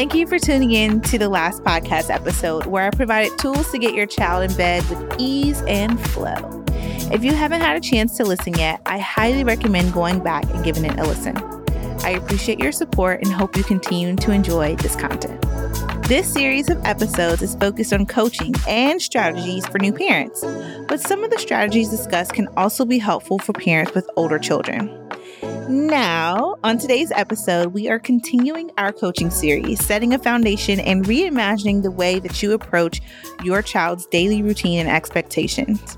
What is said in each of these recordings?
Thank you for tuning in to the last podcast episode where I provided tools to get your child in bed with ease and flow. If you haven't had a chance to listen yet, I highly recommend going back and giving it a listen. I appreciate your support and hope you continue to enjoy this content. This series of episodes is focused on coaching and strategies for new parents, but some of the strategies discussed can also be helpful for parents with older children. Now, on today's episode, we are continuing our coaching series, setting a foundation and reimagining the way that you approach your child's daily routine and expectations.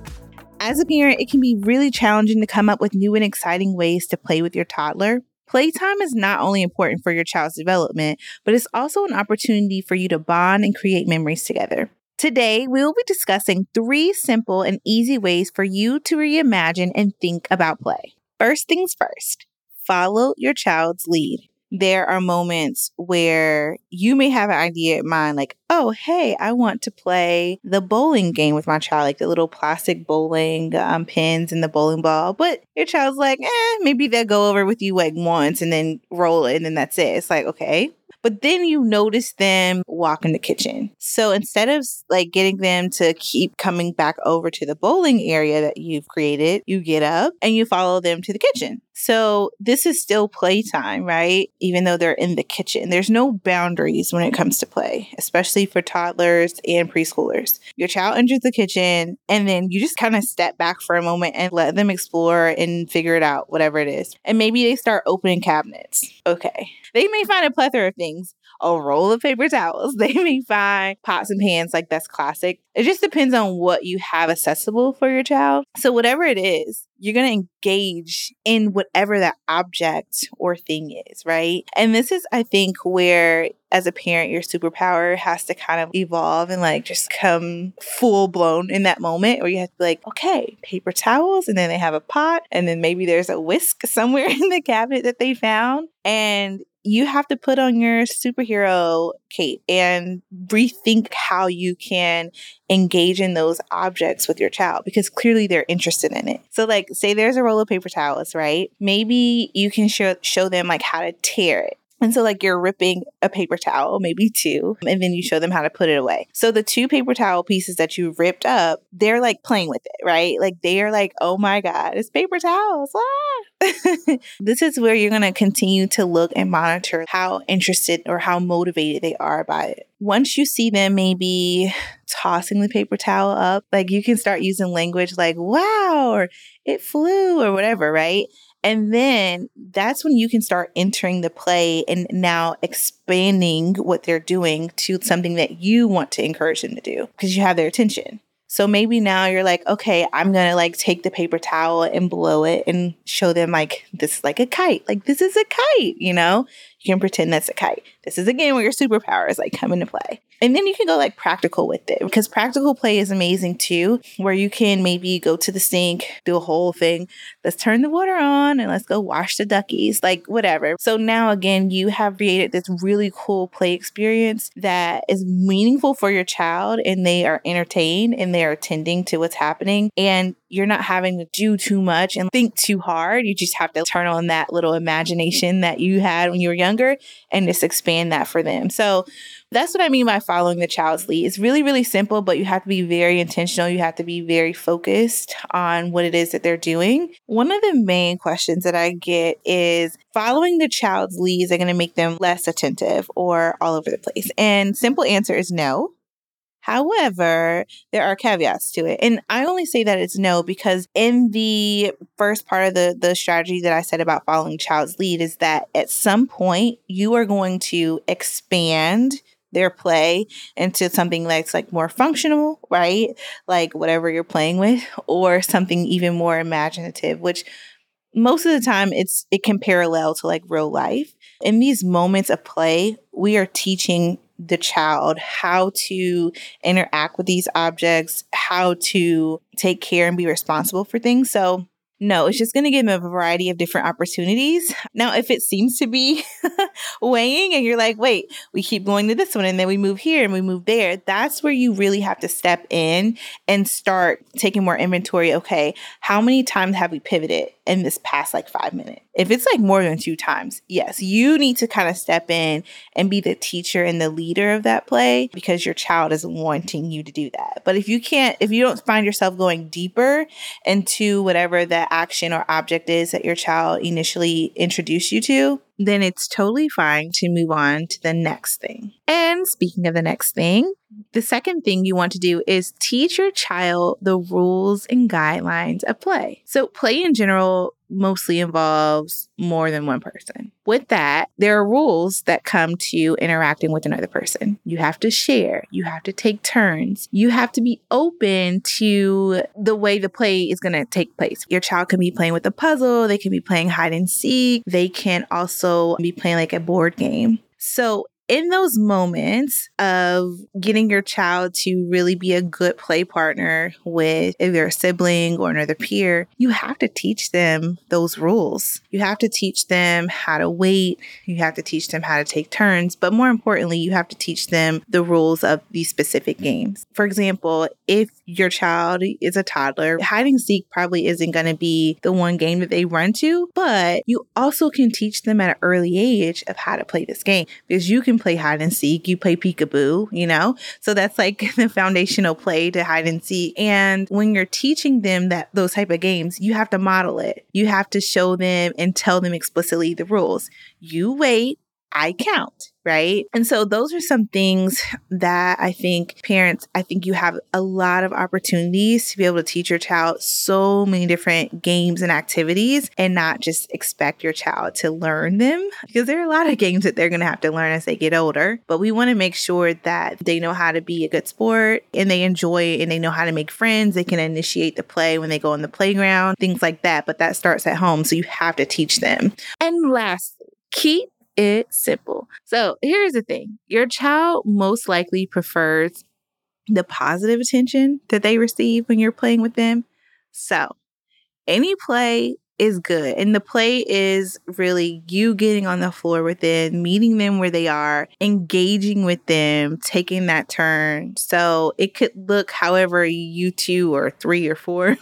As a parent, it can be really challenging to come up with new and exciting ways to play with your toddler. Playtime is not only important for your child's development, but it's also an opportunity for you to bond and create memories together. Today, we will be discussing 3 simple and easy ways for you to reimagine and think about play. First things first, follow your child's lead. There are moments where you may have an idea in mind like, oh, hey, I want to play the bowling game with my child, like the little plastic bowling pins and the bowling ball. But your child's like, maybe they'll go over with you like once and then roll it and then that's it. It's like, okay. But then you notice them walk in the kitchen. So instead of like getting them to keep coming back over to the bowling area that you've created, you get up and you follow them to the kitchen. So this is still playtime, right? Even though they're in the kitchen, there's no boundaries when it comes to play, especially for toddlers and preschoolers. Your child enters the kitchen and then you just kind of step back for a moment and let them explore and figure it out, whatever it is. And maybe they start opening cabinets. Okay. They may find a plethora of things, a roll of paper towels. They may find pots and pans, like that's classic. It just depends on what you have accessible for your child. So whatever it is, you're going to engage in whatever that object or thing is, right? And this is, I think, where as a parent, your superpower has to kind of evolve and like just come full blown in that moment where you have to be like, okay, paper towels. And then they have a pot. And then maybe there's a whisk somewhere in the cabinet that they found. And you have to put on your superhero cape and rethink how you can engage in those objects with your child because clearly they're interested in it. So like say there's a roll of paper towels, right? Maybe you can show them like how to tear it. And so like you're ripping a paper towel, maybe 2, and then you show them how to put it away. So the 2 paper towel pieces that you ripped up, they're like playing with it, right? Like they are like, oh my God, it's paper towels. Ah! This is where you're going to continue to look and monitor how interested or how motivated they are by it. Once you see them maybe tossing the paper towel up, like you can start using language like, wow, or it flew or whatever, right? And then that's when you can start entering the play and now expanding what they're doing to something that you want to encourage them to do because you have their attention. So maybe now you're like, okay, I'm going to like take the paper towel and blow it and show them like this is like a kite. Like this is a kite, you know? You can pretend that's a kite. This is again where your superpower is like come into play. And then you can go like practical with it because practical play is amazing too, where you can maybe go to the sink, do a whole thing. Let's turn the water on and let's go wash the duckies, like whatever. So now again, you have created this really cool play experience that is meaningful for your child and they are entertained and they are attending to what's happening. And you're not having to do too much and think too hard. You just have to turn on that little imagination that you had when you were young and just expand that for them. So that's what I mean by following the child's lead. It's really, really simple, but you have to be very intentional. You have to be very focused on what it is that they're doing. One of the main questions that I get is following the child's leads are going to make them less attentive or all over the place. And simple answer is no. However, there are caveats to it. And I only say that it's no because in the first part of the strategy that I said about following child's lead is that at some point you are going to expand their play into something that's like more functional, right? Like whatever you're playing with or something even more imaginative, which most of the time it can parallel to like real life. In these moments of play, we are teaching the child how to interact with these objects, how to take care and be responsible for things. So no, it's just going to give them a variety of different opportunities. Now, if it seems to be weighing and you're like, wait, we keep going to this one and then we move here and we move there, that's where you really have to step in and start taking more inventory. Okay, how many times have we pivoted in this past like 5 minutes? If it's like more than 2 times, yes, you need to kind of step in and be the teacher and the leader of that play because your child is wanting you to do that. But if you don't find yourself going deeper into whatever that action or object is that your child initially introduced you to, then it's totally fine to move on to the next thing. And speaking of the next thing, the second thing you want to do is teach your child the rules and guidelines of play. So play in general mostly involves more than one person. With that, there are rules that come to you interacting with another person. You have to share. You have to take turns. You have to be open to the way the play is going to take place. Your child can be playing with a puzzle. They can be playing hide and seek. They can also be playing like a board game. So in those moments of getting your child to really be a good play partner with either a sibling or another peer, you have to teach them those rules. You have to teach them how to wait. You have to teach them how to take turns. But more importantly, you have to teach them the rules of these specific games. For example, if your child is a toddler, hide and seek probably isn't going to be the one game that they run to, but you also can teach them at an early age of how to play this game because you can play hide and seek, you play peekaboo, you know? So that's like the foundational play to hide and seek. And when you're teaching them those type of games, you have to model it. You have to show them and tell them explicitly the rules. You wait, I count, right? And so those are some things that I think parents, you have a lot of opportunities to be able to teach your child so many different games and activities and not just expect your child to learn them because there are a lot of games that they're going to have to learn as they get older. But we want to make sure that they know how to be a good sport and they enjoy it and they know how to make friends. They can initiate the play when they go on the playground, things like that. But that starts at home. So you have to teach them. And last, keep it's simple. So here's the thing. Your child most likely prefers the positive attention that they receive when you're playing with them. So any play is good. And the play is really you getting on the floor with them, meeting them where they are, engaging with them, taking that turn. So it could look however you 2 or 3 or 4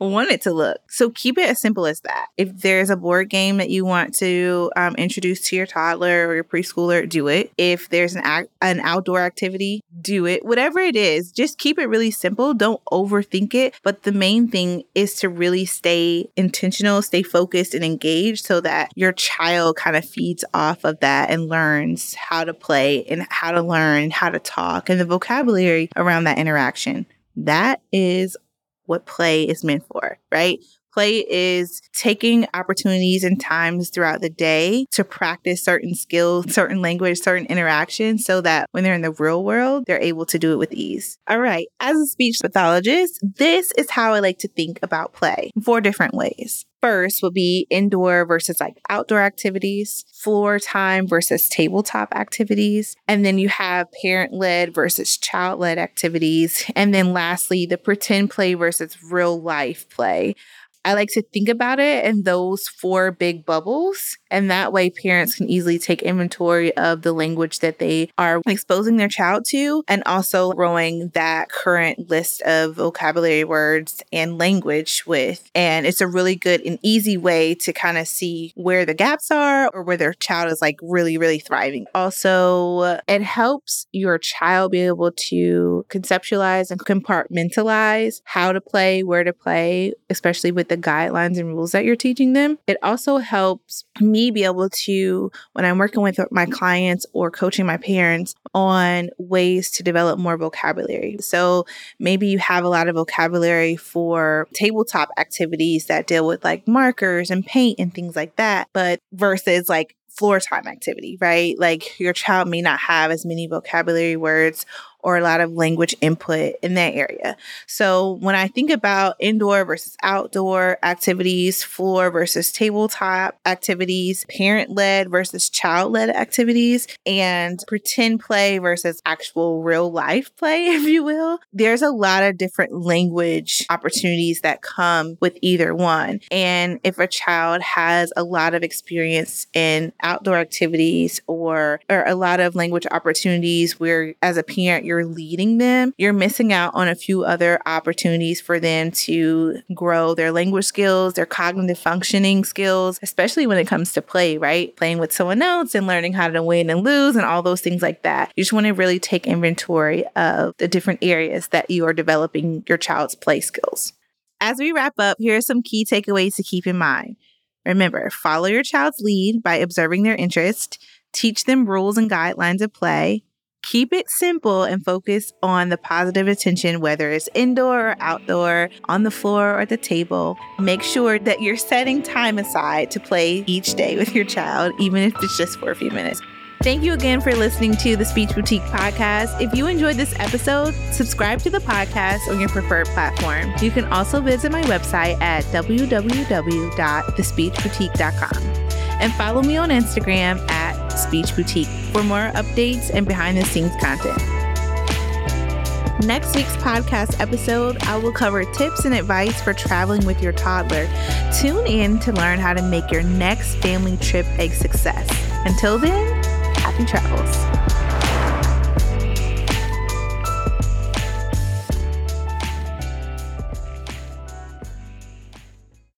want it to look. So keep it as simple as that. If there's a board game that you want to introduce to your toddler or your preschooler, do it. If there's an outdoor activity, do it. Whatever it is, just keep it really simple. Don't overthink it. But the main thing is to really stay intentional, stay focused and engaged so that your child kind of feeds off of that and learns how to play and how to learn, how to talk, and the vocabulary around that interaction. That is what play is meant for, right? Play is taking opportunities and times throughout the day to practice certain skills, certain language, certain interactions so that when they're in the real world, they're able to do it with ease. All right. As a speech pathologist, this is how I like to think about play in 4 different ways. First would be indoor versus like outdoor activities, floor time versus tabletop activities. And then you have parent-led versus child-led activities. And then lastly, the pretend play versus real life play. I like to think about it in those 4 big bubbles. And that way parents can easily take inventory of the language that they are exposing their child to and also growing that current list of vocabulary words and language with. And it's a really good and easy way to kind of see where the gaps are or where their child is like really, really thriving. Also, it helps your child be able to conceptualize and compartmentalize how to play, where to play, especially with the guidelines and rules that you're teaching them. It also helps me be able to, when I'm working with my clients or coaching my parents on ways to develop more vocabulary. So maybe you have a lot of vocabulary for tabletop activities that deal with like markers and paint and things like that, but versus like floor time activity, right? Like your child may not have as many vocabulary words or a lot of language input in that area. So when I think about indoor versus outdoor activities, floor versus tabletop activities, parent-led versus child-led activities, and pretend play versus actual real-life play, if you will, there's a lot of different language opportunities that come with either one. And if a child has a lot of experience in outdoor activities or a lot of language opportunities where as a parent, you're you're leading them, you're missing out on a few other opportunities for them to grow their language skills, their cognitive functioning skills, especially when it comes to play, right? Playing with someone else and learning how to win and lose and all those things like that. You just want to really take inventory of the different areas that you are developing your child's play skills. As we wrap up, here are some key takeaways to keep in mind. Remember, follow your child's lead by observing their interest, teach them rules and guidelines of play, keep it simple and focus on the positive attention, whether it's indoor or outdoor, on the floor or at the table. Make sure that you're setting time aside to play each day with your child, even if it's just for a few minutes. Thank you again for listening to the Speech Boutique podcast. If you enjoyed this episode, subscribe to the podcast on your preferred platform. You can also visit my website at www.thespeechboutique.com and follow me on Instagram at Speech Boutique for more updates and behind the scenes content. Next week's podcast episode, I will cover tips and advice for traveling with your toddler. Tune in to learn how to make your next family trip a success. Until then, happy travels.